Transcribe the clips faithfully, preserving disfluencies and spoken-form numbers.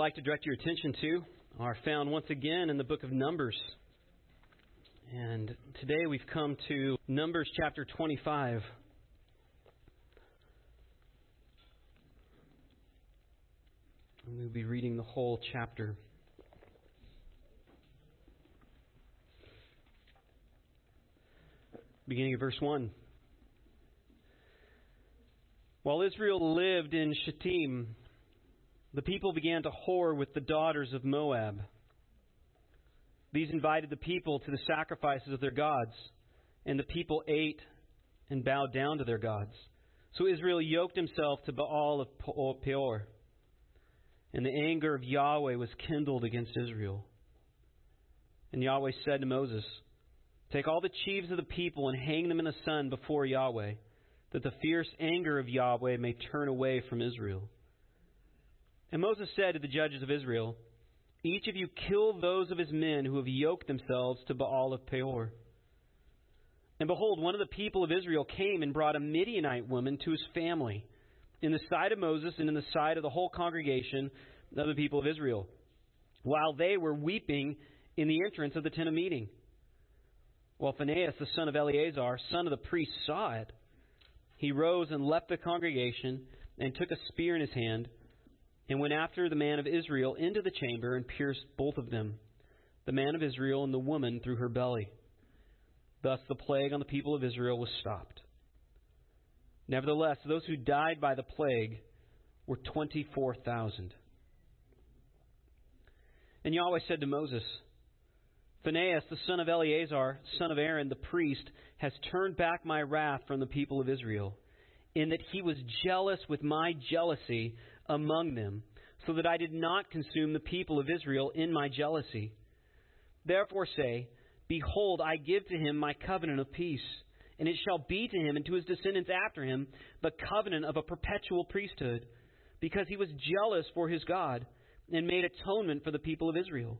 I'd like to direct your attention to are found once again in the book of Numbers. And today we've come to Numbers chapter twenty-five. And we'll be reading the whole chapter. Beginning of verse one. While Israel lived in Shittim, the people began to whore with the daughters of Moab. These invited the people to the sacrifices of their gods, and the people ate and bowed down to their gods. So Israel yoked himself to Baal of Peor, and the anger of Yahweh was kindled against Israel. And Yahweh said to Moses, "Take all the chiefs of the people and hang them in the sun before Yahweh, that the fierce anger of Yahweh may turn away from Israel." And Moses said to the judges of Israel, "Each of you kill those of his men who have yoked themselves to Baal of Peor." And behold, one of the people of Israel came and brought a Midianite woman to his family, in the sight of Moses and in the sight of the whole congregation of the people of Israel, while they were weeping in the entrance of the tent of meeting. While Phinehas, the son of Eleazar, son of the priest, saw it, he rose and left the congregation and took a spear in his hand, and went after the man of Israel into the chamber and pierced both of them, the man of Israel and the woman through her belly. Thus the plague on the people of Israel was stopped. Nevertheless, those who died by the plague were twenty-four thousand. And Yahweh said to Moses, "Phinehas, the son of Eleazar, son of Aaron, the priest, has turned back my wrath from the people of Israel, in that he was jealous with my jealousy among them, so that I did not consume the people of Israel in my jealousy. Therefore say, behold, I give to him my covenant of peace, and it shall be to him and to his descendants after him the covenant of a perpetual priesthood, because he was jealous for his God and made atonement for the people of Israel.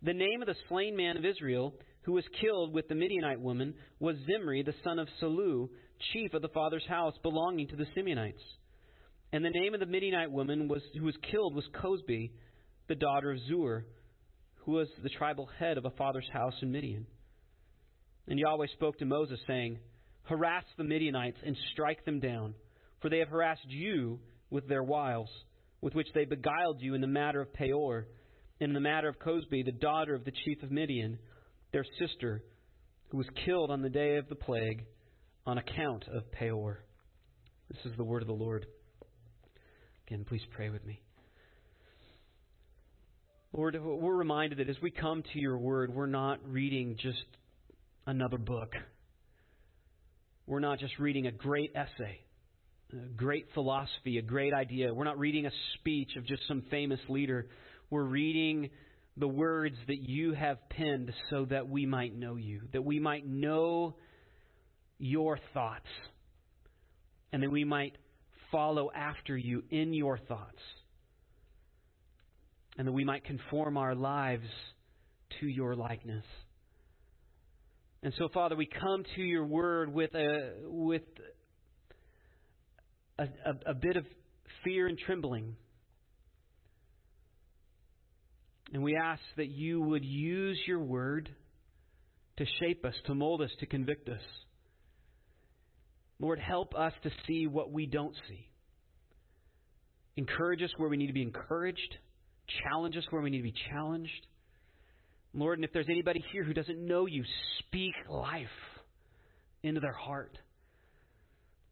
The name of the slain man of Israel, who was killed with the Midianite woman, was Zimri, the son of Salu, chief of the father's house belonging to the Simeonites. And the name of the Midianite woman was, who was killed was Cozbi, the daughter of Zur, who was the tribal head of a father's house in Midian." And Yahweh spoke to Moses, saying, "Harass the Midianites and strike them down, for they have harassed you with their wiles, with which they beguiled you in the matter of Peor, and in the matter of Cozbi, the daughter of the chief of Midian, their sister, who was killed on the day of the plague on account of Peor." This is the word of the Lord. Again, please pray with me. Lord, we're reminded that as we come to your word, we're not reading just another book. We're not just reading a great essay, a great philosophy, a great idea. We're not reading a speech of just some famous leader. We're reading the words that you have penned so that we might know you, that we might know your thoughts, and that we might follow after you in your thoughts, and that we might conform our lives to your likeness. And so, Father, we come to your word with a with a, a, a bit of fear and trembling, and we ask that you would use your word to shape us, to mold us, to convict us. Lord, help us to see what we don't see. Encourage us where we need to be encouraged. Challenge us where we need to be challenged. Lord, and if there's anybody here who doesn't know you, speak life into their heart,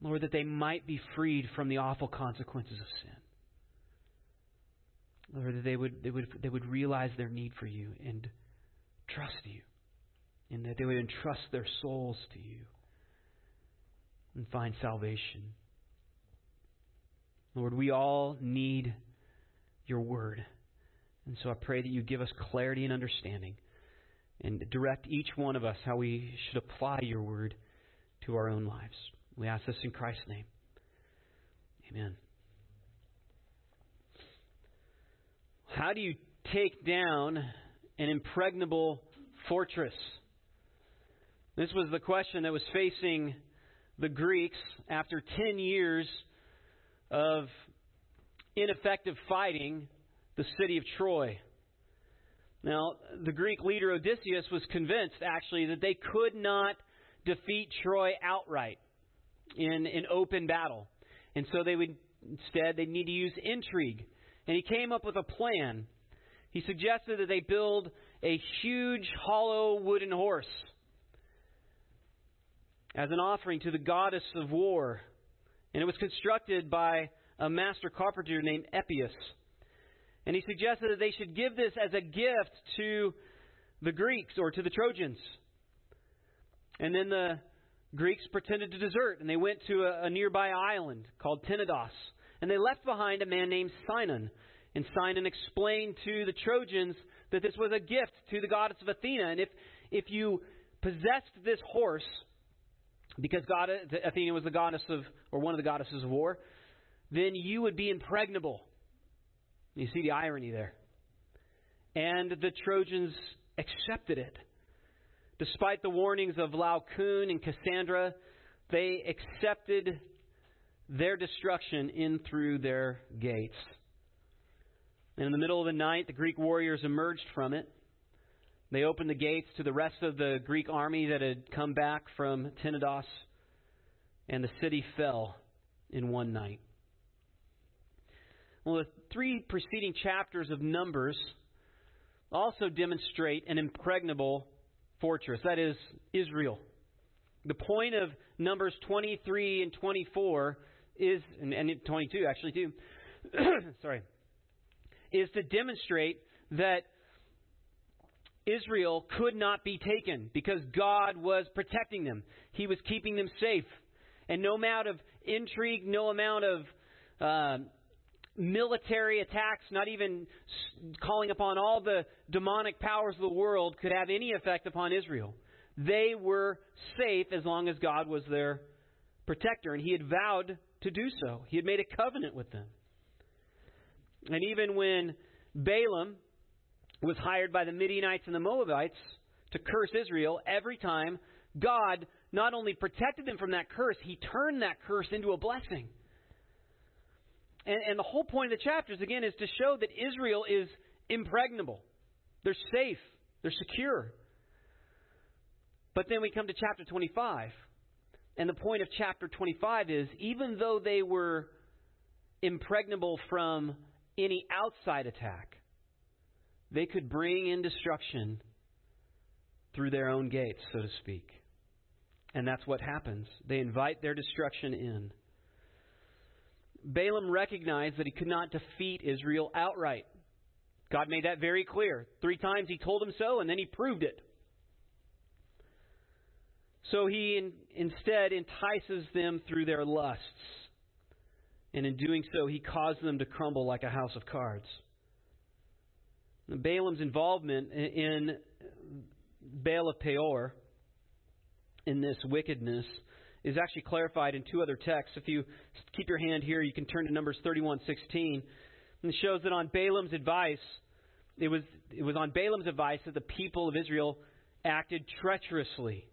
Lord, that they might be freed from the awful consequences of sin. Lord, that they would, they would, they would realize their need for you and trust you, and that they would entrust their souls to you and find salvation. Lord, we all need your word. And so I pray that you give us clarity and understanding, and direct each one of us how we should apply your word to our own lives. We ask this in Christ's name. Amen. How do you take down an impregnable fortress? This was the question that was facing the Greeks after ten years of ineffective fighting the city of Troy. Now, the Greek leader Odysseus was convinced, actually, that they could not defeat Troy outright in an open battle. And so they would instead, they need to use intrigue. And he came up with a plan. He suggested that they build a huge hollow wooden horse as an offering to the goddess of war. And it was constructed by a master carpenter named Epius. And he suggested that they should give this as a gift to the Greeks or to the Trojans. And then the Greeks pretended to desert, and they went to a, a nearby island called Tenedos. And they left behind a man named Sinon. And Sinon explained to the Trojans that this was a gift to the goddess of Athena. And if, if you possessed this horse, because God, Athena was the goddess of, or one of the goddesses of war, then you would be impregnable. You see the irony there. And the Trojans accepted it. Despite the warnings of Laocoon and Cassandra, they accepted their destruction in through their gates. And in the middle of the night, the Greek warriors emerged from it. They opened the gates to the rest of the Greek army that had come back from Tenedos, and the city fell in one night. Well, the three preceding chapters of Numbers also demonstrate an impregnable fortress, that is, Israel. The point of Numbers twenty-three and twenty-four is, and, and twenty-two actually too, sorry, is to demonstrate that Israel could not be taken because God was protecting them. He was keeping them safe. And no amount of intrigue, no amount of uh, military attacks, not even calling upon all the demonic powers of the world could have any effect upon Israel. They were safe as long as God was their protector, and He had vowed to do so. He had made a covenant with them. And even when Balaam was hired by the Midianites and the Moabites to curse Israel, every time God not only protected them from that curse, He turned that curse into a blessing. And, and the whole point of the chapters, again, is to show that Israel is impregnable. They're safe. They're secure. But then we come to chapter twenty-five. And the point of chapter twenty-five is, even though they were impregnable from any outside attack, they could bring in destruction through their own gates, so to speak. And that's what happens. They invite their destruction in. Balaam recognized that he could not defeat Israel outright. God made that very clear. Three times He told him so, and then He proved it. So he in, instead entices them through their lusts. And in doing so, he caused them to crumble like a house of cards. Balaam's involvement in Baal of Peor, in this wickedness, is actually clarified in two other texts. If you keep your hand here, you can turn to Numbers thirty-one sixteen. And it shows that on Balaam's advice, it was, it was on Balaam's advice that the people of Israel acted treacherously.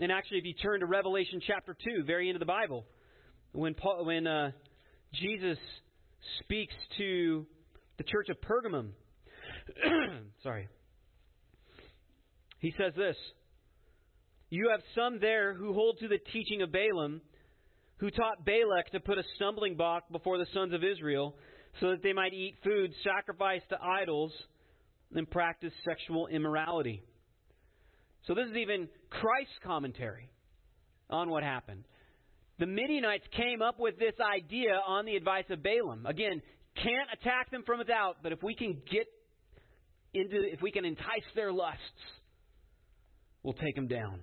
And actually, if you turn to Revelation chapter two, very end of the Bible, when Paul, when uh, Jesus speaks to the church of Pergamum, sorry, He says this: "You have some there who hold to the teaching of Balaam, who taught Balak to put a stumbling block before the sons of Israel, so that they might eat food sacrificed to idols and practice sexual immorality." So this is even Christ's commentary on what happened. The Midianites came up with this idea on the advice of Balaam. Again, can't attack them from without, but if we can get into, if we can entice their lusts, we'll take them down.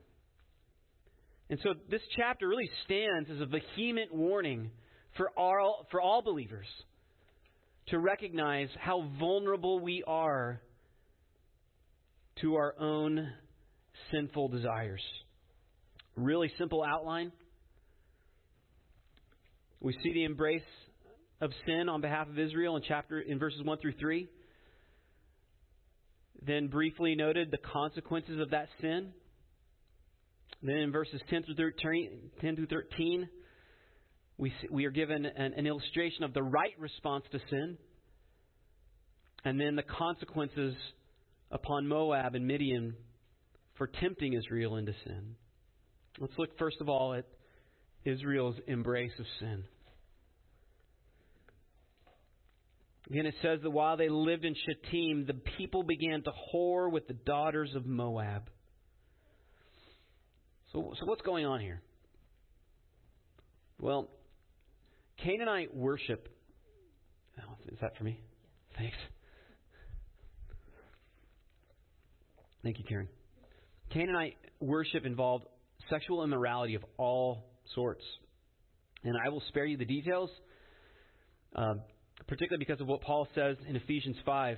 And so this chapter really stands as a vehement warning for all, for all believers to recognize how vulnerable we are to our own sinful desires. Really simple outline. We see the embrace of sin on behalf of Israel in chapter in verses one through three. Then briefly noted the consequences of that sin. Then in verses ten through thirteen, ten through thirteen, we we are given an, an illustration of the right response to sin. and then the consequences upon Moab and Midian for tempting Israel into sin. Let's look first of all at Israel's embrace of sin. Again, it says that while they lived in Shittim, the people began to whore with the daughters of Moab. So, so what's going on here? Well, Canaanite worship. Oh, is that for me? Yeah. Thanks. Thank you, Karen. Canaanite worship involved sexual immorality of all sorts. And I will spare you the details, uh, particularly because of what Paul says in Ephesians five,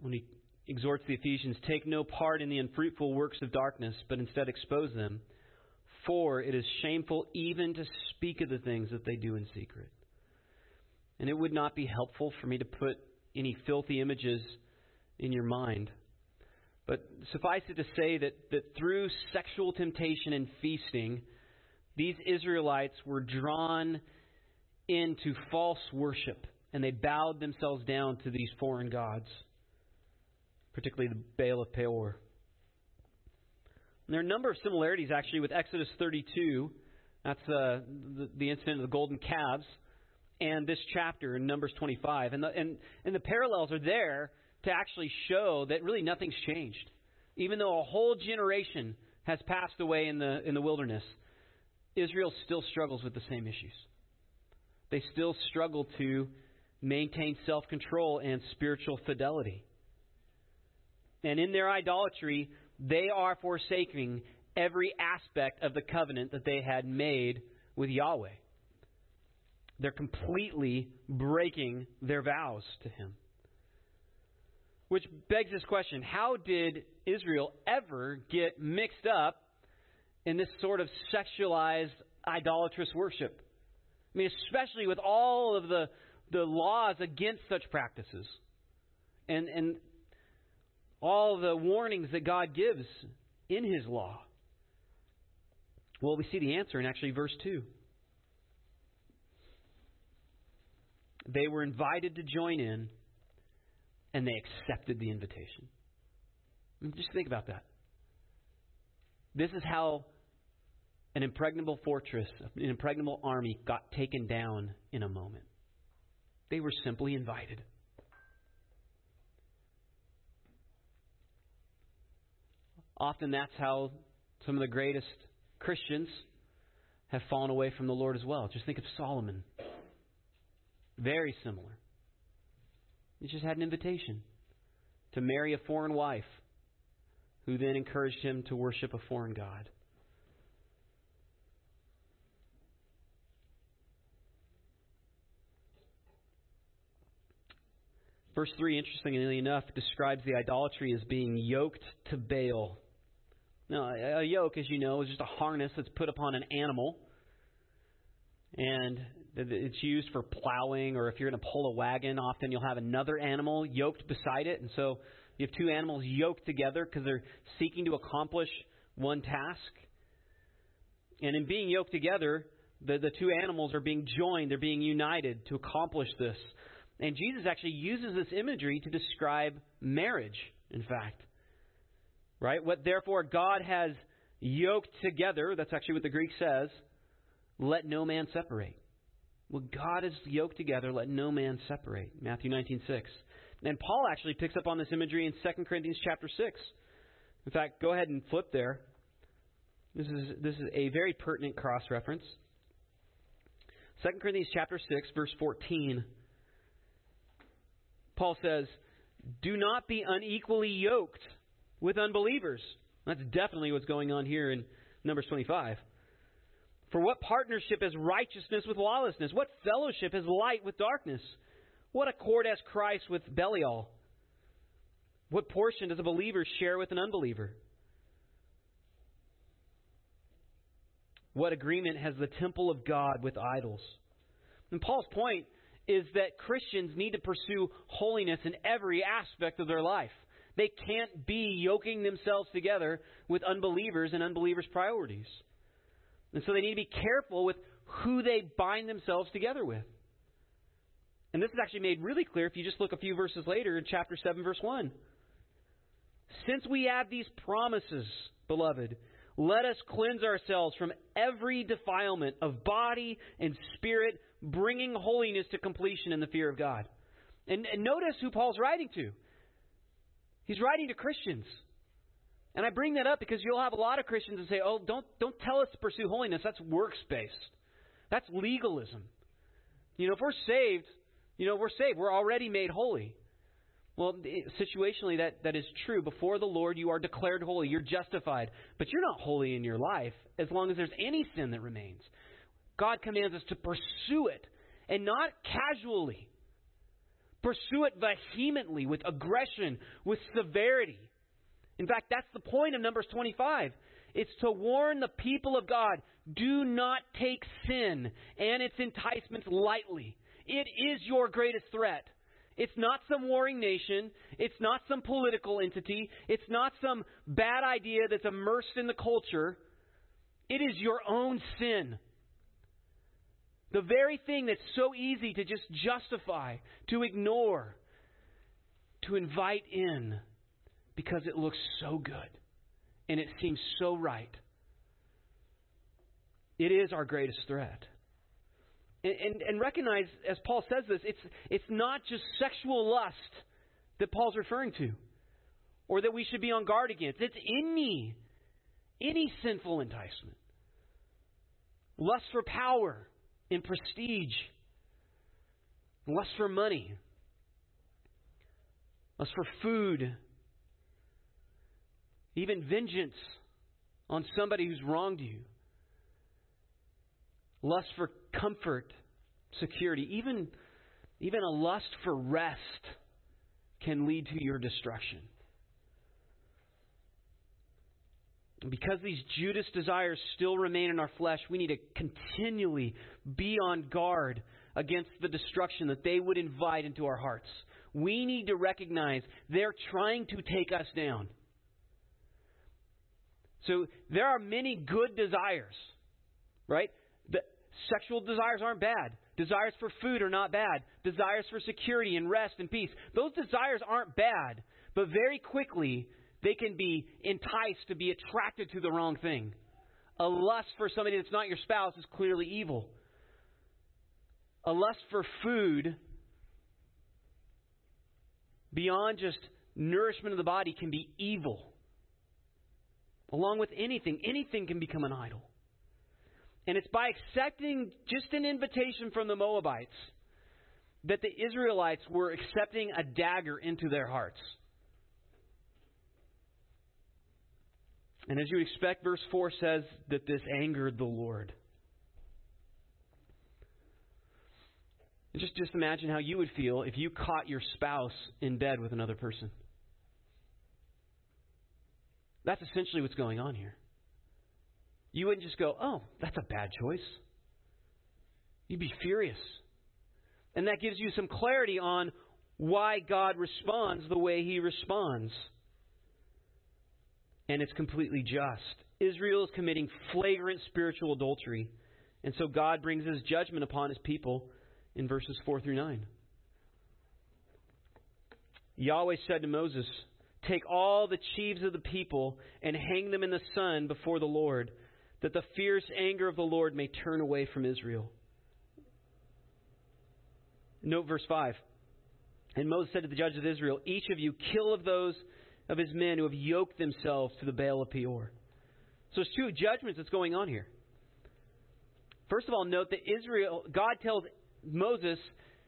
when he exhorts the Ephesians, take no part in the unfruitful works of darkness, but instead expose them. For it is shameful even to speak of the things that they do in secret. And it would not be helpful for me to put any filthy images in your mind. But suffice it to say that, that through sexual temptation and feasting, these Israelites were drawn into false worship, and they bowed themselves down to these foreign gods, particularly the Baal of Peor. And there are a number of similarities, actually, with Exodus thirty-two. That's uh, the, the incident of the golden calves. And this chapter in Numbers twenty-five. And the, and, and the parallels are there to actually show that really nothing's changed. Even though a whole generation has passed away in the in the wilderness, Israel still struggles with the same issues. They still struggle to maintain self-control and spiritual fidelity. And in their idolatry, they are forsaking every aspect of the covenant that they had made with Yahweh. They're completely breaking their vows to Him. Which begs this question, how did Israel ever get mixed up in this sort of sexualized, idolatrous worship? I mean, especially with all of the, the laws against such practices and and all the warnings that God gives in His law. Well, we see the answer in actually verse two. They were invited to join in, and they accepted the invitation. I mean, just think about that. This is how an impregnable fortress, an impregnable army got taken down in a moment. They were simply invited. Often that's how some of the greatest Christians have fallen away from the Lord as well. Just think of Solomon. Very similar. He just had an invitation to marry a foreign wife, who then encouraged him to worship a foreign god. Verse three, interestingly enough, describes the idolatry as being yoked to Baal. Now, a yoke, as you know, is just a harness that's put upon an animal. And it's used for plowing, or if you're going to pull a wagon, often you'll have another animal yoked beside it. And so you have two animals yoked together because they're seeking to accomplish one task. And in being yoked together, the, the two animals are being joined. They're being united to accomplish this. And Jesus actually uses this imagery to describe marriage, in fact. Right? What therefore God has yoked together, that's actually what the Greek says, let no man separate. Well, God is yoked together, let no man separate. Matthew nineteen six. And Paul actually picks up on this imagery in Second Corinthians chapter six. In fact, go ahead and flip there. This is this is a very pertinent cross-reference. Second Corinthians chapter six, verse fourteen. Paul says, do not be unequally yoked with unbelievers. That's definitely what's going on here in Numbers twenty-five. For what partnership is righteousness with lawlessness? What fellowship is light with darkness? What accord has Christ with Belial? What portion does a believer share with an unbeliever? What agreement has the temple of God with idols? And Paul's point is that Christians need to pursue holiness in every aspect of their life. They can't be yoking themselves together with unbelievers and unbelievers' priorities. And so they need to be careful with who they bind themselves together with. And this is actually made really clear if you just look a few verses later in chapter seven, verse one. Since we have these promises, beloved, let us cleanse ourselves from every defilement of body and spirit, bringing holiness to completion in the fear of God. And, and notice who Paul's writing to. He's writing to Christians. And I bring that up because you'll have a lot of Christians that say, oh, don't, don't tell us to pursue holiness. That's works-based. That's legalism. You know, if we're saved, you know, we're saved. We're already made holy. Well, situationally, that, that is true. Before the Lord, you are declared holy. You're justified. But you're not holy in your life as long as there's any sin that remains. God commands us to pursue it, and not casually. Pursue it vehemently, with aggression, with severity. In fact, that's the point of Numbers twenty-five. It's to warn the people of God, do not take sin and its enticements lightly. It is your greatest threat. It's not some warring nation. It's not some political entity. It's not some bad idea that's immersed in the culture. It is your own sin. The very thing that's so easy to just justify, to ignore, to invite in because it looks so good and it seems so right. It is our greatest threat. And, and, and recognize, as Paul says this, it's it's not just sexual lust that Paul's referring to or that we should be on guard against. It's any, any sinful enticement. Lust for power and prestige. Lust for money. Lust for food. Even vengeance on somebody who's wronged you. Lust for comfort, security, even, even a lust for rest can lead to your destruction. And because these Judas desires still remain in our flesh, we need to continually be on guard against the destruction that they would invite into our hearts. We need to recognize they're trying to take us down. So there are many good desires, right? The sexual desires aren't bad. Desires for food are not bad. Desires for security and rest and peace. Those desires aren't bad, but very quickly they can be enticed to be attracted to the wrong thing. A lust for somebody that's not your spouse is clearly evil. A lust for food beyond just nourishment of the body can be evil. Along with anything, anything can become an idol. And it's by accepting just an invitation from the Moabites that the Israelites were accepting a dagger into their hearts. And as you would expect, verse four says that this angered the Lord. And just, just imagine how you would feel if you caught your spouse in bed with another person. That's essentially what's going on here. You wouldn't just go, oh, that's a bad choice. You'd be furious. And that gives you some clarity on why God responds the way he responds. And it's completely just. Israel is committing flagrant spiritual adultery. And so God brings his judgment upon his people in verses four through nine. Yahweh said to Moses, take all the chiefs of the people and hang them in the sun before the Lord, that the fierce anger of the Lord may turn away from Israel. Note verse five. And Moses said to the judges of Israel, each of you kill of those of his men who have yoked themselves to the Baal of Peor. So there's two judgments that's going on here. First of all, note that Israel, God tells Moses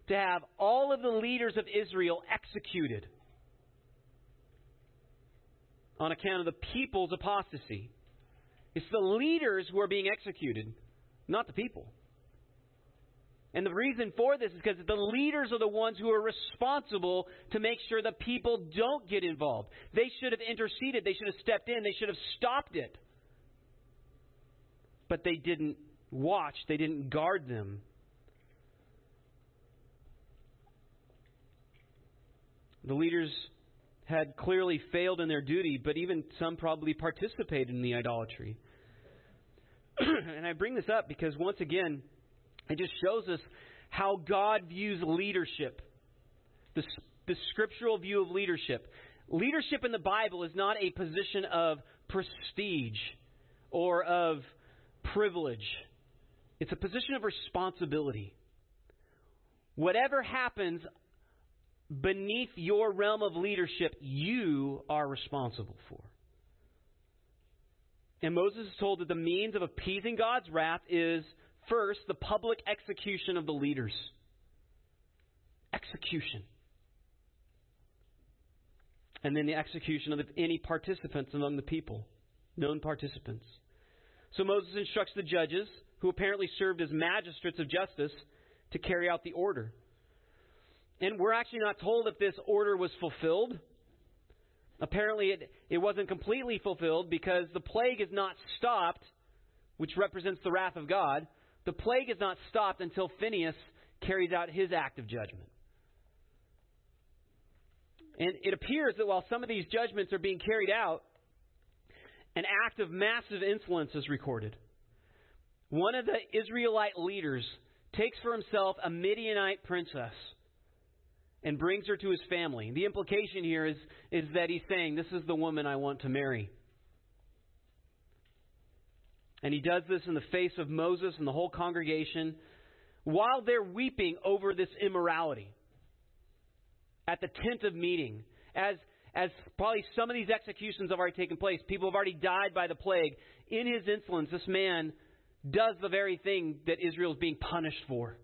to have all of the leaders of Israel executed on account of the people's apostasy. It's the leaders who are being executed, not the people. And the reason for this is because the leaders are the ones who are responsible to make sure the people don't get involved. They should have interceded. They should have stepped in. They should have stopped it. But they didn't watch. They didn't guard them. The leaders had clearly failed in their duty, but even some probably participated in the idolatry. And I bring this up because, once again, it just shows us how God views leadership, the, the scriptural view of leadership. Leadership in the Bible is not a position of prestige or of privilege. It's a position of responsibility. Whatever happens beneath your realm of leadership, you are responsible for. And Moses is told that the means of appeasing God's wrath is, first, the public execution of the leaders. Execution. And then the execution of any participants among the people, known participants. So Moses instructs the judges, who apparently served as magistrates of justice, to carry out the order. And we're actually not told if this order was fulfilled. Apparently it, it wasn't completely fulfilled because the plague is not stopped, which represents the wrath of God. The plague is not stopped until Phinehas carries out his act of judgment. And it appears that while some of these judgments are being carried out, an act of massive insolence is recorded. One of the Israelite leaders takes for himself a Midianite princess and brings her to his family. The implication here is, is that he's saying, this is the woman I want to marry. And he does this in the face of Moses and the whole congregation while they're weeping over this immorality at the tent of meeting. As, as probably some of these executions have already taken place, people have already died by the plague. In his insolence, this man does the very thing that Israel is being punished for.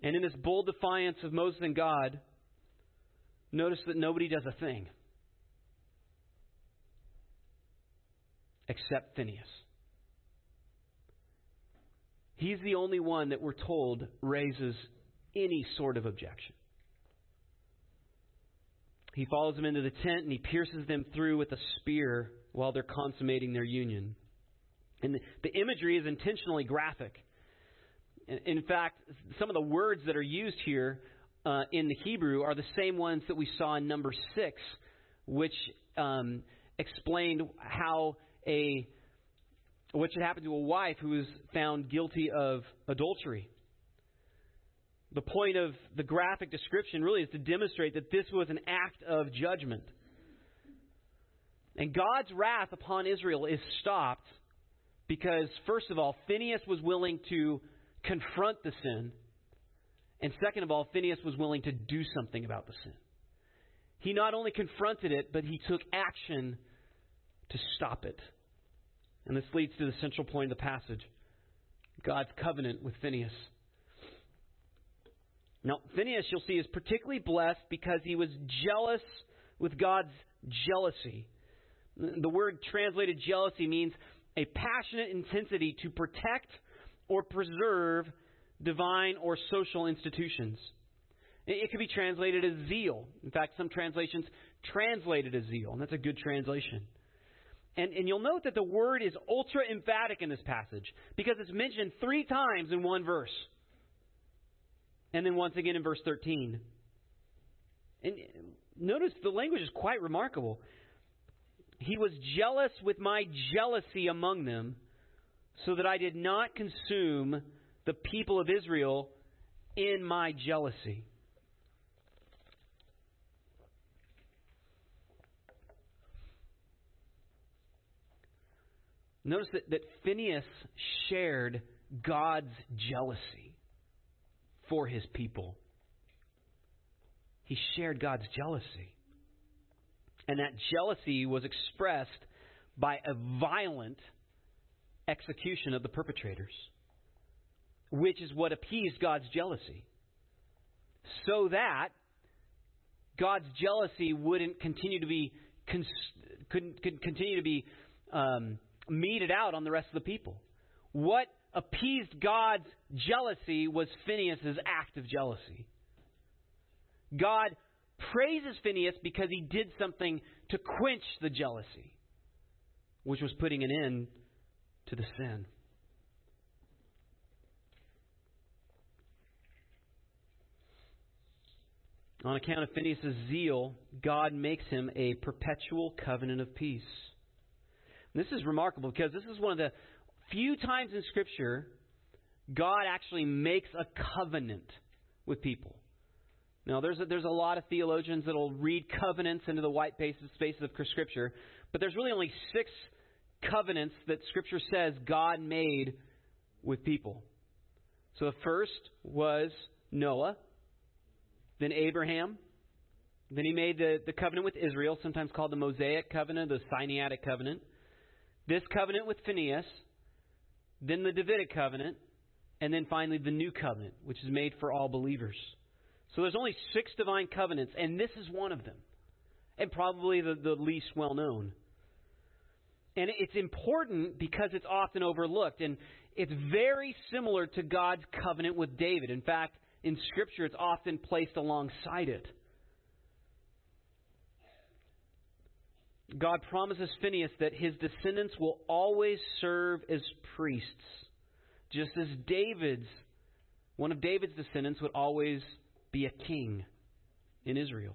And in this bold defiance of Moses and God, notice that nobody does a thing except Phinehas. He's the only one that we're told raises any sort of objection. He follows them into the tent and he pierces them through with a spear while they're consummating their union. And the, the imagery is intentionally graphic. In fact, some of the words that are used here uh, in the Hebrew are the same ones that we saw in number six, which um, explained how a what should happen to a wife who is found guilty of adultery. The point of the graphic description really is to demonstrate that this was an act of judgment. And God's wrath upon Israel is stopped because, first of all, Phinehas was willing to confront the sin. And second of all, Phinehas was willing to do something about the sin. He not only confronted it, but he took action to stop it. And this leads to the central point of the passage, God's covenant with Phinehas. Now, Phinehas, you'll see, is particularly blessed because he was jealous with God's jealousy. The word translated jealousy means a passionate intensity to protect or preserve divine or social institutions. It could be translated as zeal. In fact, some translations translate it as zeal, and that's a good translation. And, and you'll note that the word is ultra emphatic in this passage because it's mentioned three times in one verse. And then once again in verse thirteen. And notice the language is quite remarkable. He was jealous with my jealousy among them, so that I did not consume the people of Israel in my jealousy. Notice that, that Phinehas shared God's jealousy for his people. He shared God's jealousy. And that jealousy was expressed by a violent execution of the perpetrators, which is what appeased God's jealousy, so that God's jealousy wouldn't continue to be cons- couldn't, couldn't continue to be um, meted out on the rest of the people. What appeased God's jealousy was Phinehas' act of jealousy. God praises Phinehas because he did something to quench the jealousy, which was putting an end to the sin. On account of Phinehas' zeal, God makes him a perpetual covenant of peace. And this is remarkable because this is one of the few times in Scripture God actually makes a covenant with people. Now, there's a, there's a lot of theologians that will read covenants into the white spaces of Scripture, but there's really only six covenants that Scripture says God made with people. So the first was Noah, then Abraham, then he made the, the covenant with Israel, sometimes called the Mosaic Covenant, the Sinaitic Covenant, this covenant with Phinehas, then the Davidic Covenant, and then finally the New Covenant, which is made for all believers. So there's only six divine covenants, and this is one of them, and probably the, the least well-known. And it's important because it's often overlooked, and it's very similar to God's covenant with David. In fact, in Scripture, it's often placed alongside it. God promises Phinehas that his descendants will always serve as priests, just as David's, one of David's descendants would always be a king in Israel.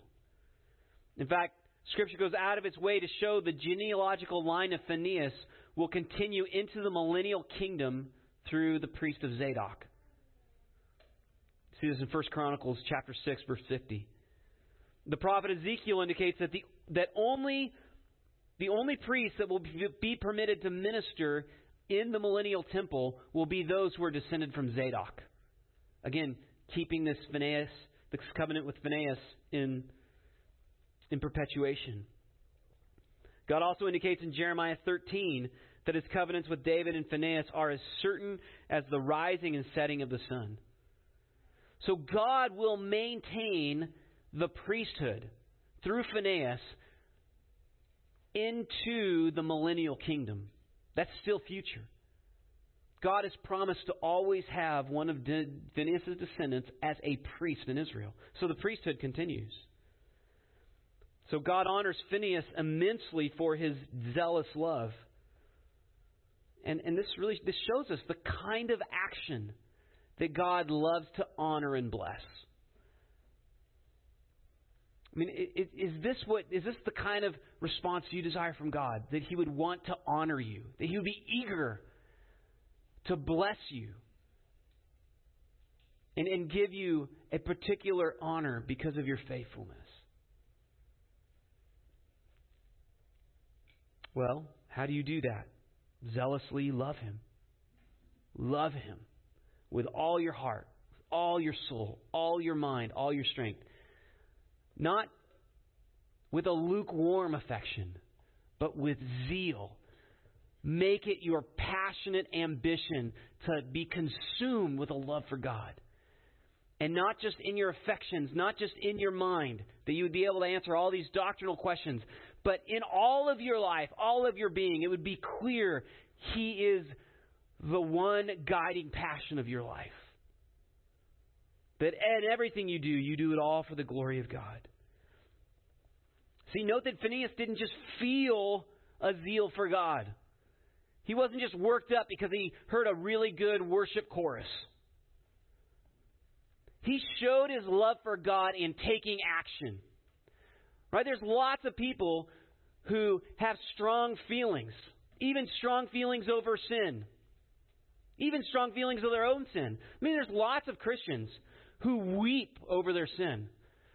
In fact, Scripture goes out of its way to show the genealogical line of Phinehas will continue into the millennial kingdom through the priest of Zadok. See this in First Chronicles chapter six, verse fifty. The prophet Ezekiel indicates that the that only the only priests that will be permitted to minister in the millennial temple will be those who are descended from Zadok. Again, keeping this Phinehas, this covenant with Phinehas in, in perpetuation. God also indicates in Jeremiah thirteen that his covenants with David and Phinehas are as certain as the rising and setting of the sun. So God will maintain the priesthood through Phinehas into the millennial kingdom. That's still future. God has promised to always have one of Phinehas' descendants as a priest in Israel. So the priesthood continues. So God honors Phinehas immensely for his zealous love. And, and this really this shows us the kind of action that God loves to honor and bless. I mean, is this what is this the kind of response you desire from God? That He would want to honor you, that He would be eager to bless you and, and give you a particular honor because of your faithfulness. Well, how do you do that? Zealously love Him. Love Him with all your heart, with all your soul, all your mind, all your strength. Not with a lukewarm affection, but with zeal. Make it your passionate ambition to be consumed with a love for God. And not just in your affections, not just in your mind, that you would be able to answer all these doctrinal questions, but in all of your life, all of your being, it would be clear He is the one guiding passion of your life. That in everything you do, you do it all for the glory of God. See, note that Phinehas didn't just feel a zeal for God. He wasn't just worked up because he heard a really good worship chorus. He showed his love for God in taking action. Right? There's lots of people who have strong feelings, even strong feelings over sin, even strong feelings of their own sin. I mean, there's lots of Christians who weep over their sin,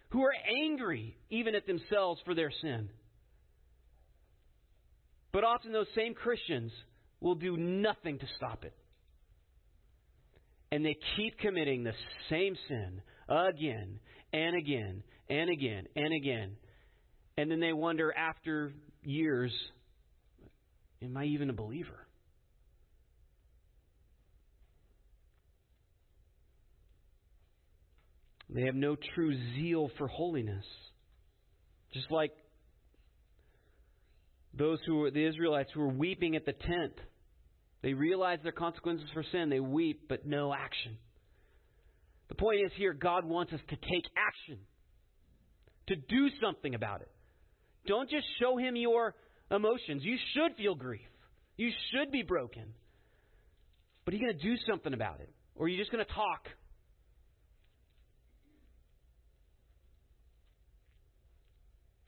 who are angry even at themselves for their sin. But often those same Christians will do nothing to stop it. And they keep committing the same sin again and again and again and again. And then they wonder after years, am I even a believer? They have no true zeal for holiness. Just like those who were the Israelites who were weeping at the tent. They realize their consequences for sin. They weep, but no action. The point is here, God wants us to take action. To do something about it. Don't just show Him your emotions. You should feel grief. You should be broken. But are you going to do something about it? Or are you just going to talk?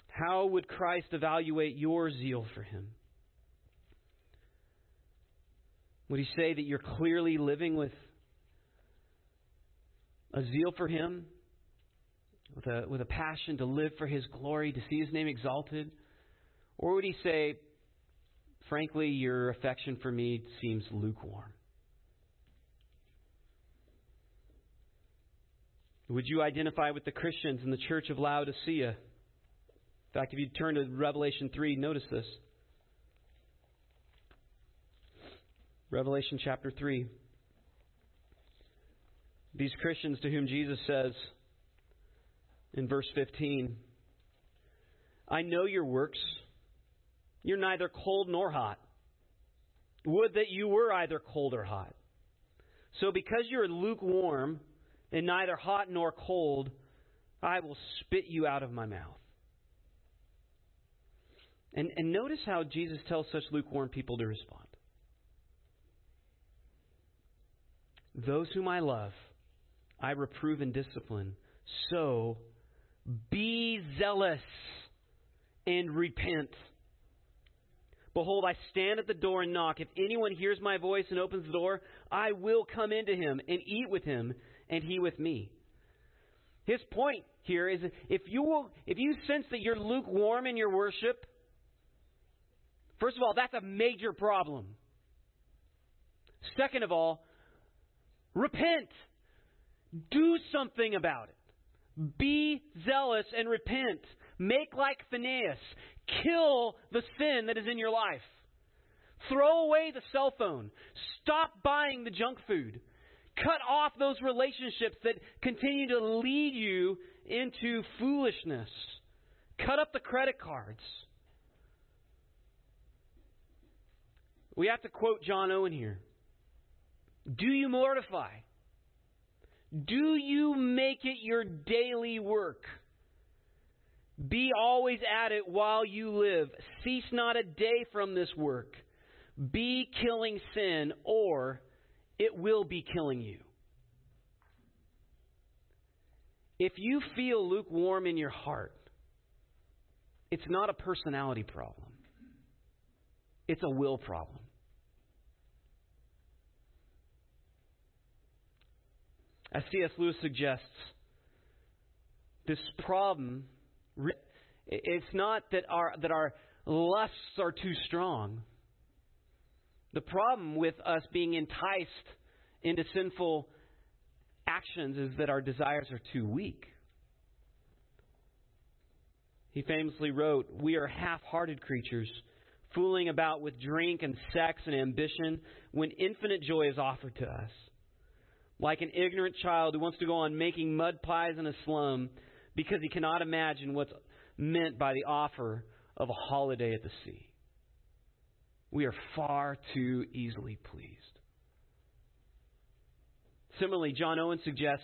How would Christ evaluate your zeal for Him? Would He say that you're clearly living with a zeal for Him, with a, with a passion to live for His glory, to see His name exalted? Or would he say, frankly, your affection for me seems lukewarm? Would you identify with the Christians in the church of Laodicea? In fact, if you turn to Revelation three, notice this. Revelation chapter three. These Christians to whom Jesus says in verse fifteen, I know your works. You're neither cold nor hot. Would that you were either cold or hot. So because you're lukewarm and neither hot nor cold, I will spit you out of my mouth. And, and notice how Jesus tells such lukewarm people to respond. Those whom I love, I reprove and discipline. So be zealous and repent. Behold, I stand at the door and knock. If anyone hears my voice and opens the door, I will come into him and eat with him, and he with me. His point here is if you will, if you sense that you're lukewarm in your worship, first of all, that's a major problem. Second of all, repent. Do something about it. Be zealous and repent. Make like Phinehas. Kill the sin that is in your life. Throw away the cell phone. Stop buying the junk food. Cut off those relationships that continue to lead you into foolishness. Cut up the credit cards. We have to quote John Owen here. Do you mortify? Do you make it your daily work? Be always at it while you live. Cease not a day from this work. Be killing sin, or it will be killing you. If you feel lukewarm in your heart, it's not a personality problem. It's a will problem. As C S Lewis suggests, this problem, it's not that our that our lusts are too strong. The problem with us being enticed into sinful actions is that our desires are too weak. He famously wrote, we are half-hearted creatures, fooling about with drink and sex and ambition when infinite joy is offered to us. Like an ignorant child who wants to go on making mud pies in a slum because he cannot imagine what's meant by the offer of a holiday at the sea. We are far too easily pleased. Similarly, John Owen suggests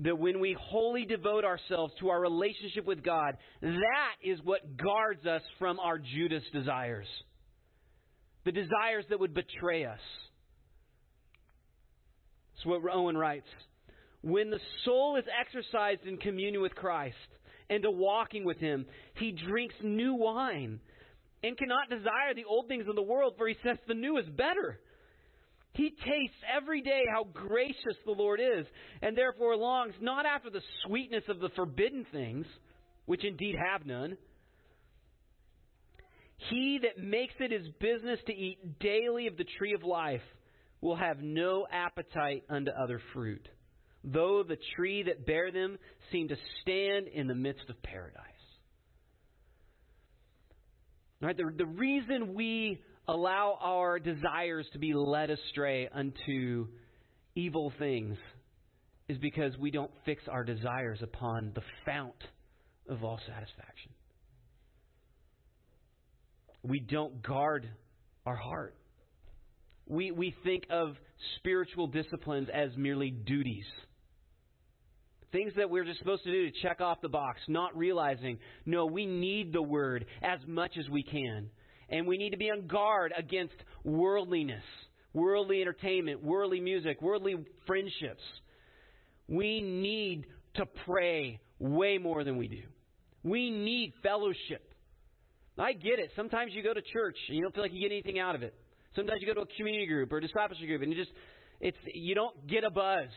that when we wholly devote ourselves to our relationship with God, that is what guards us from our Judas desires, the desires that would betray us. That's what Owen writes. When the soul is exercised in communion with Christ and to walking with Him, he drinks new wine and cannot desire the old things of the world, for he says the new is better. He tastes every day how gracious the Lord is, and therefore longs not after the sweetness of the forbidden things, which indeed have none. He that makes it his business to eat daily of the tree of life will have no appetite unto other fruit, though the tree that bare them seemed to stand in the midst of paradise. All right, the, the reason we allow our desires to be led astray unto evil things is because we don't fix our desires upon the fount of all satisfaction. We don't guard our heart. We, we think of spiritual disciplines as merely duties. Things that we're just supposed to do to check off the box, not realizing, no, we need the Word as much as we can. And we need to be on guard against worldliness, worldly entertainment, worldly music, worldly friendships. We need to pray way more than we do. We need fellowship. I get it. Sometimes you go to church and you don't feel like you get anything out of it. Sometimes you go to a community group or a discipleship group and you just, it's you don't get a buzz.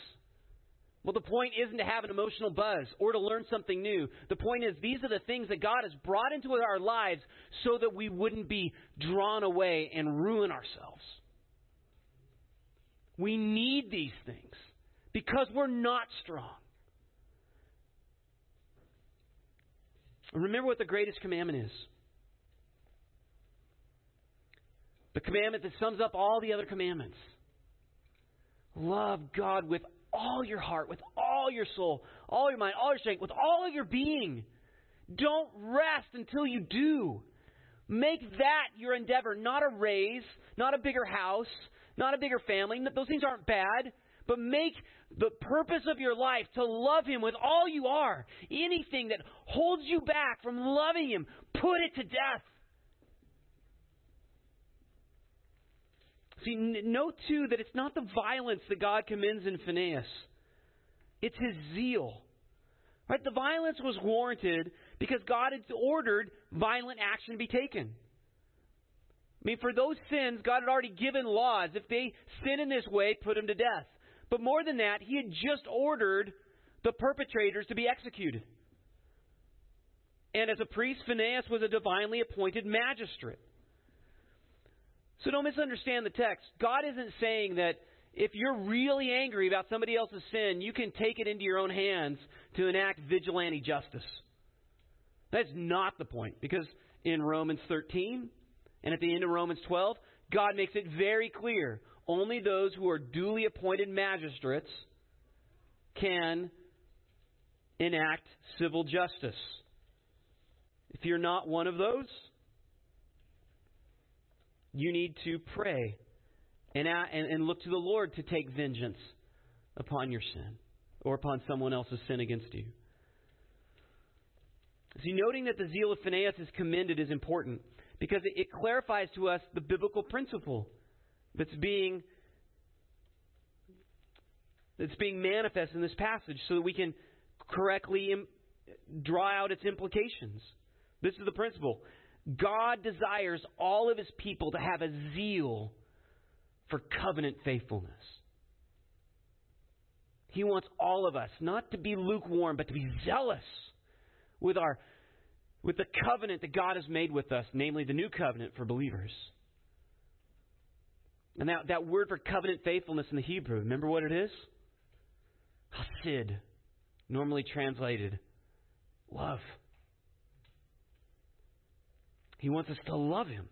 Well, the point isn't to have an emotional buzz or to learn something new. The point is, these are the things that God has brought into our lives so that we wouldn't be drawn away and ruin ourselves. We need these things because we're not strong. Remember what the greatest commandment is. The commandment that sums up all the other commandments. Love God with all your heart, with all your soul, all your mind, all your strength, with all of your being. Don't rest until you do. Make that your endeavor, not a raise, not a bigger house, not a bigger family. Those things aren't bad, but make the purpose of your life to love Him with all you are. Anything that holds you back from loving Him, put it to death. See, note too that it's not the violence that God commends in Phinehas. It's his zeal. Right? The violence was warranted because God had ordered violent action to be taken. I mean, for those sins, God had already given laws. If they sin in this way, put them to death. But more than that, He had just ordered the perpetrators to be executed. And as a priest, Phinehas was a divinely appointed magistrate. So don't misunderstand the text. God isn't saying that if you're really angry about somebody else's sin, you can take it into your own hands to enact vigilante justice. That's not the point. Because in Romans thirteen and at the end of Romans twelve, God makes it very clear. Only those who are duly appointed magistrates can enact civil justice. If you're not one of those, you need to pray and, and look to the Lord to take vengeance upon your sin or upon someone else's sin against you. See, noting that the zeal of Phinehas is commended is important because it, it clarifies to us the biblical principle that's being, that's being manifest in this passage so that we can correctly im- draw out its implications. This is the principle. God desires all of His people to have a zeal for covenant faithfulness. He wants all of us not to be lukewarm, but to be zealous with our with the covenant that God has made with us, namely the new covenant for believers. And that, that word for covenant faithfulness in the Hebrew, remember what it is? Hasid, normally translated love. He wants us to love Him.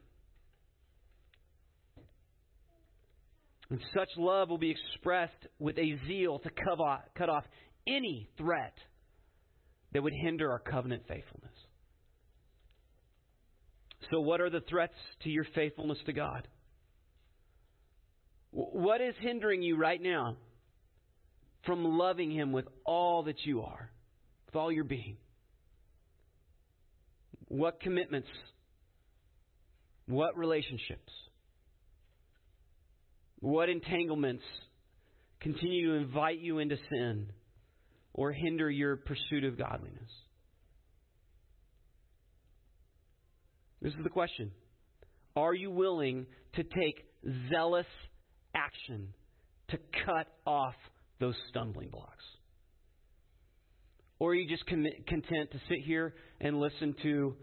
And such love will be expressed with a zeal to cut off any threat that would hinder our covenant faithfulness. So what are the threats to your faithfulness to God? What is hindering you right now from loving Him with all that you are, with all your being? What commitments? What relationships, what entanglements continue to invite you into sin or hinder your pursuit of godliness? This is the question. Are you willing to take zealous action to cut off those stumbling blocks? Or are you just content to sit here and listen to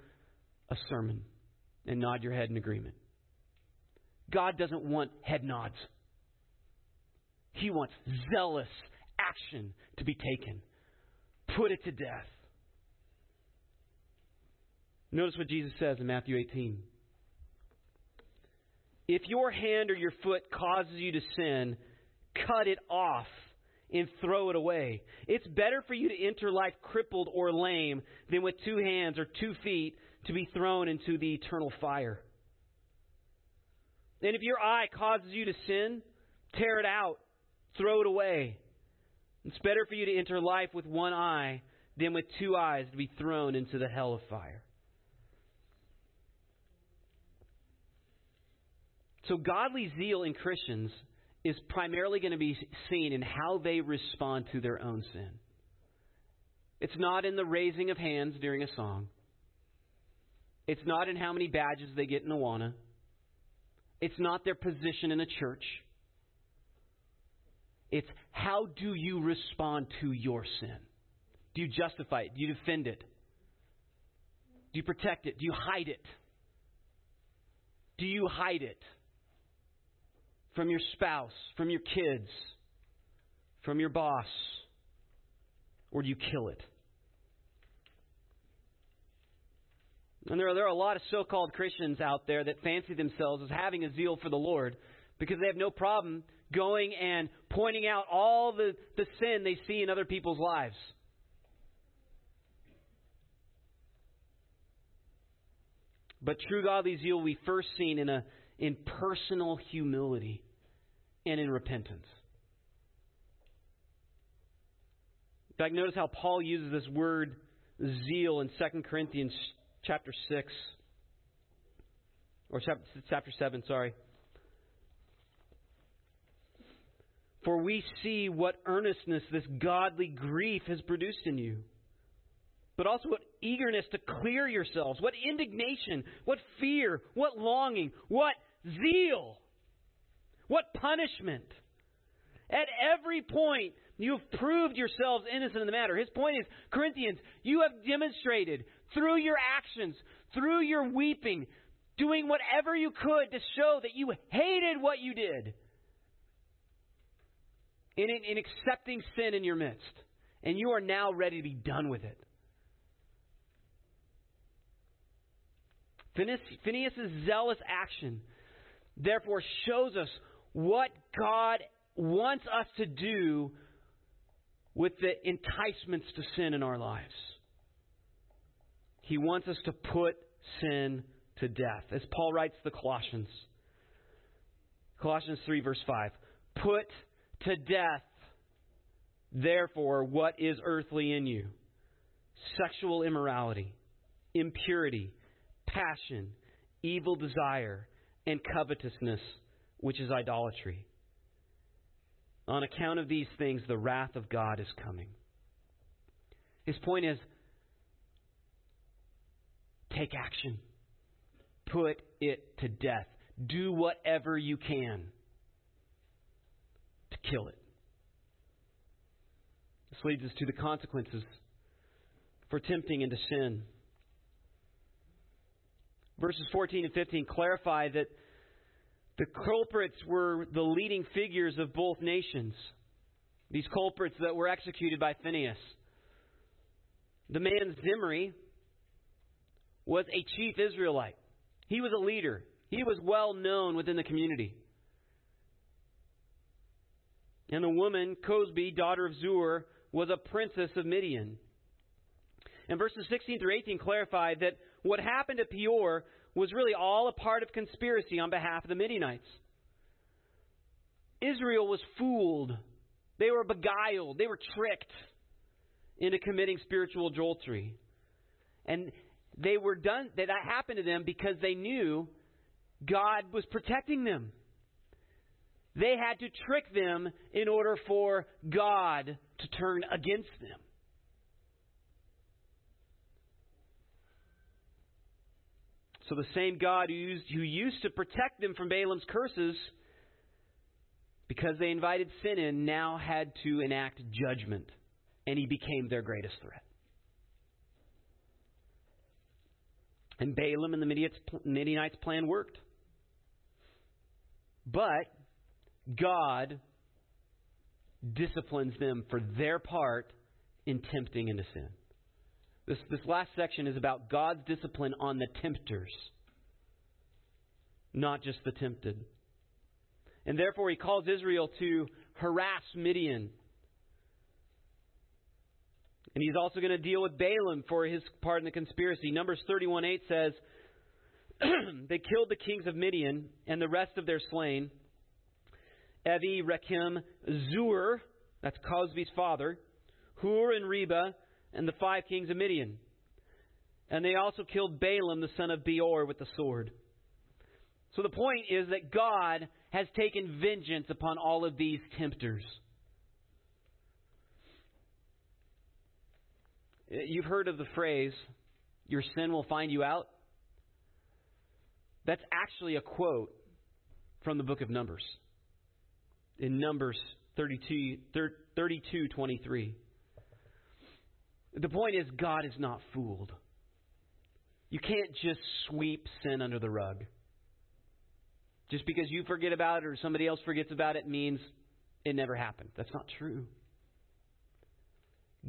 a sermon and nod your head in agreement? God doesn't want head nods. He wants zealous action to be taken. Put it to death. Notice what Jesus says in Matthew eighteen. If your hand or your foot causes you to sin, cut it off and throw it away. It's better for you to enter life crippled or lame than with two hands or two feet to be thrown into the eternal fire. And if your eye causes you to sin, tear it out, throw it away. It's better for you to enter life with one eye than with two eyes to be thrown into the hell of fire. So godly zeal in Christians is primarily going to be seen in how they respond to their own sin. It's not in the raising of hands during a song. It's not in how many badges they get in Awana. It's not their position in a church. It's how do you respond to your sin? Do you justify it? Do you defend it? Do you protect it? Do you hide it? Do you hide it from your spouse, from your kids, from your boss? Or do you kill it? And there are, there are a lot of so-called Christians out there that fancy themselves as having a zeal for the Lord because they have no problem going and pointing out all the, the sin they see in other people's lives. But true godly zeal we first seen in a in personal humility and in repentance. In fact, notice how Paul uses this word zeal in Second Corinthians chapter six or chapter seven, sorry. For we see what earnestness this godly grief has produced in you, but also what eagerness to clear yourselves, what indignation, what fear, what longing, what zeal, what punishment. At every point, you have proved yourselves innocent in the matter. His point is, Corinthians, you have demonstrated through your actions, through your weeping, doing whatever you could to show that you hated what you did in, in, in accepting sin in your midst. And you are now ready to be done with it. Phinehas' zealous action, therefore, shows us what God wants us to do with the enticements to sin in our lives. He wants us to put sin to death. As Paul writes to the Colossians, Colossians three, verse five, put to death, therefore, what is earthly in you, sexual immorality, impurity, passion, evil desire, and covetousness, which is idolatry. On account of these things, the wrath of God is coming. His point is, take action. Put it to death. Do whatever you can to kill it. This leads us to the consequences for tempting into sin. Verses fourteen and fifteen clarify that the culprits were the leading figures of both nations. These culprits that were executed by Phinehas. The man Zimri was a chief Israelite. He was a leader. He was well known within the community. And the woman, Cozbi, daughter of Zur, was a princess of Midian. And verses sixteen through eighteen clarify that what happened at Peor was really all a part of conspiracy on behalf of the Midianites. Israel was fooled. They were beguiled. They were tricked into committing spiritual adultery. And they were done, that happened to them because they knew God was protecting them. They had to trick them in order for God to turn against them. So the same God who used, who used to protect them from Balaam's curses because they invited sin in now had to enact judgment. And he became their greatest threat. And Balaam and the Midianites' plan worked. But God disciplines them for their part in tempting into sin. This, this last section is about God's discipline on the tempters, not just the tempted. And therefore, he calls Israel to harass Midian. And he's also going to deal with Balaam for his part in the conspiracy. Numbers thirty-one eight says, they killed the kings of Midian and the rest of their slain, Evi, Rechim, Zur, that's Cozbi's father, Hur and Reba, and the five kings of Midian. And they also killed Balaam, the son of Peor, with the sword. So the point is that God has taken vengeance upon all of these tempters. You've heard of the phrase, your sin will find you out. That's actually a quote from the book of Numbers. In Numbers thirty-two twenty-three. The point is, God is not fooled. You can't just sweep sin under the rug. Just because you forget about it or somebody else forgets about it means it never happened. That's not true.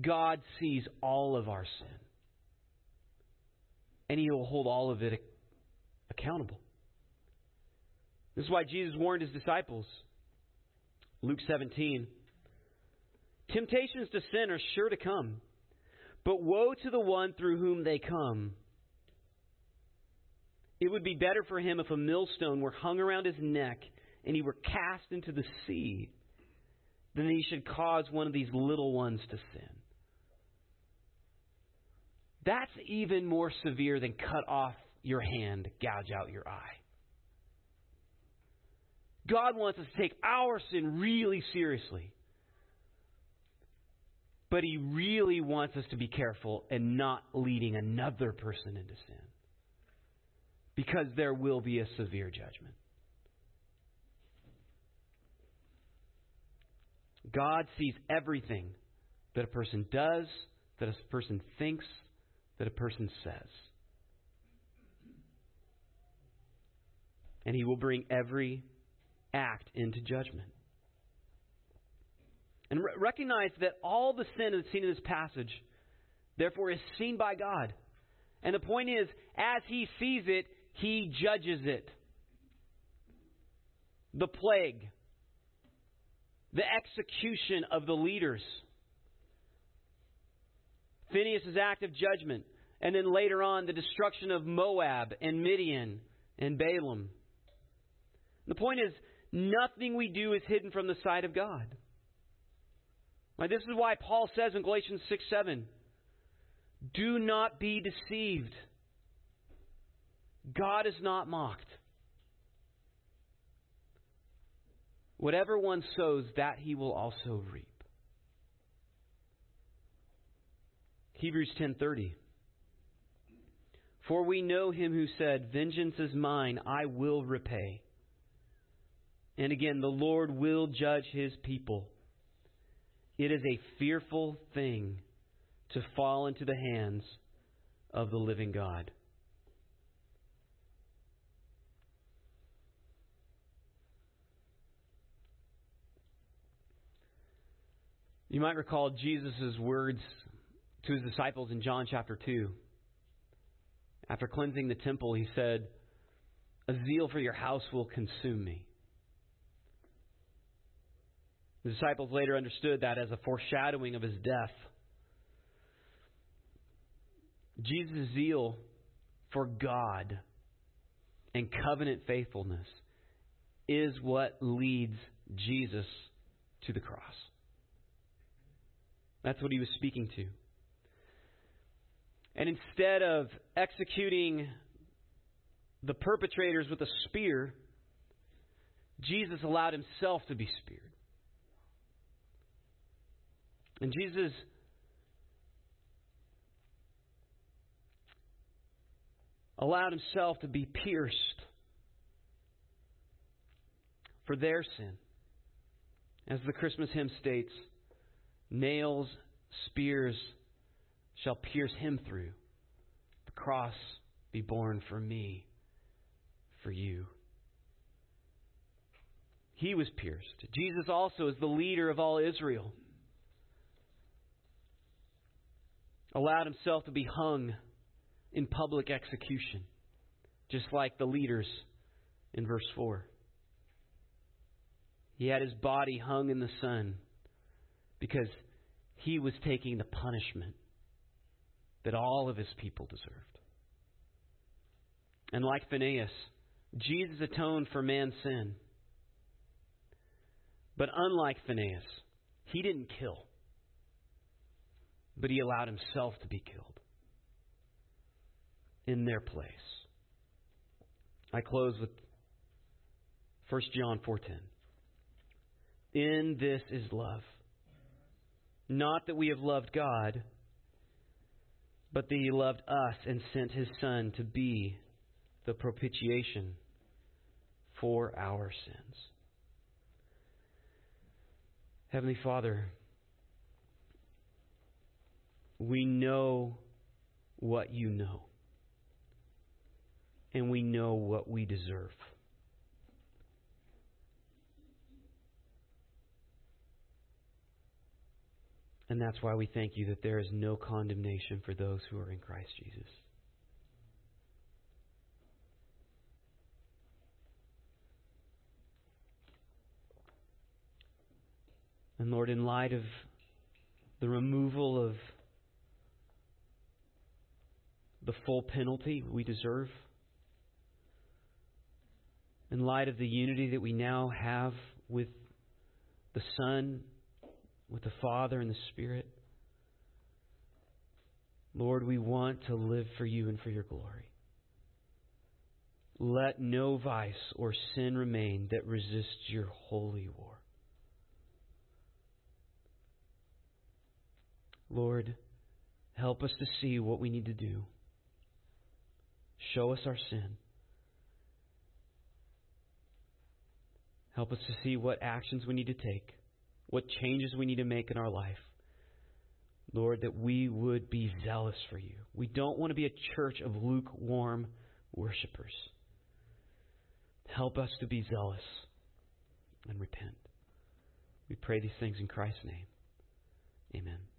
God sees all of our sin. And He will hold all of it accountable. This is why Jesus warned His disciples. Luke seventeen. Temptations to sin are sure to come, but woe to the one through whom they come. It would be better for him if a millstone were hung around his neck and he were cast into the sea than he should cause one of these little ones to sin. That's even more severe than cut off your hand, gouge out your eye. God wants us to take our sin really seriously. But He really wants us to be careful and not leading another person into sin. Because there will be a severe judgment. God sees everything that a person does, that a person thinks, that a person says. And He will bring every act into judgment. And re- recognize that all the sin that's seen in this passage, therefore, is seen by God. And the point is, as He sees it, He judges it. The plague, the execution of the leaders, Phinehas' act of judgment, and then later on the destruction of Moab and Midian and Balaam. The point is, nothing we do is hidden from the sight of God. Now, this is why Paul says in Galatians six seven, do not be deceived. God is not mocked. Whatever one sows, that he will also reap. Hebrews ten thirty. For we know Him who said, vengeance is mine, I will repay. And again, the Lord will judge His people. It is a fearful thing to fall into the hands of the living God. You might recall Jesus' words to His disciples in John chapter two. After cleansing the temple, He said, a zeal for your house will consume me. The disciples later understood that as a foreshadowing of His death. Jesus' zeal for God and covenant faithfulness is what leads Jesus to the cross. That's what He was speaking to. And instead of executing the perpetrators with a spear, Jesus allowed Himself to be speared. And Jesus allowed Himself to be pierced for their sin. As the Christmas hymn states, nails, spears shall pierce Him through. The cross be borne for me, for you. He was pierced. Jesus also is the leader of all Israel. Allowed Himself to be hung in public execution, just like the leaders in verse four. He had His body hung in the sun because He was taking the punishment that all of His people deserved. And like Phinehas, Jesus atoned for man's sin. But unlike Phinehas, He didn't kill, but He allowed Himself to be killed in their place. I close with First John four ten. In this is love. Not that we have loved God, but that He loved us and sent His Son to be the propitiation for our sins. Heavenly Father, we know what you know, and we know what we deserve. And that's why we thank you that there is no condemnation for those who are in Christ Jesus. And Lord, in light of the removal of the full penalty we deserve, in light of the unity that we now have with the Son, with the Father and the Spirit, Lord, we want to live for you and for your glory. Let no vice or sin remain that resists your holy war. Lord, help us to see what we need to do. Show us our sin. Help us to see what actions we need to take, what changes we need to make in our life. Lord, that we would be zealous for you. We don't want to be a church of lukewarm worshipers. Help us to be zealous and repent. We pray these things in Christ's name. Amen.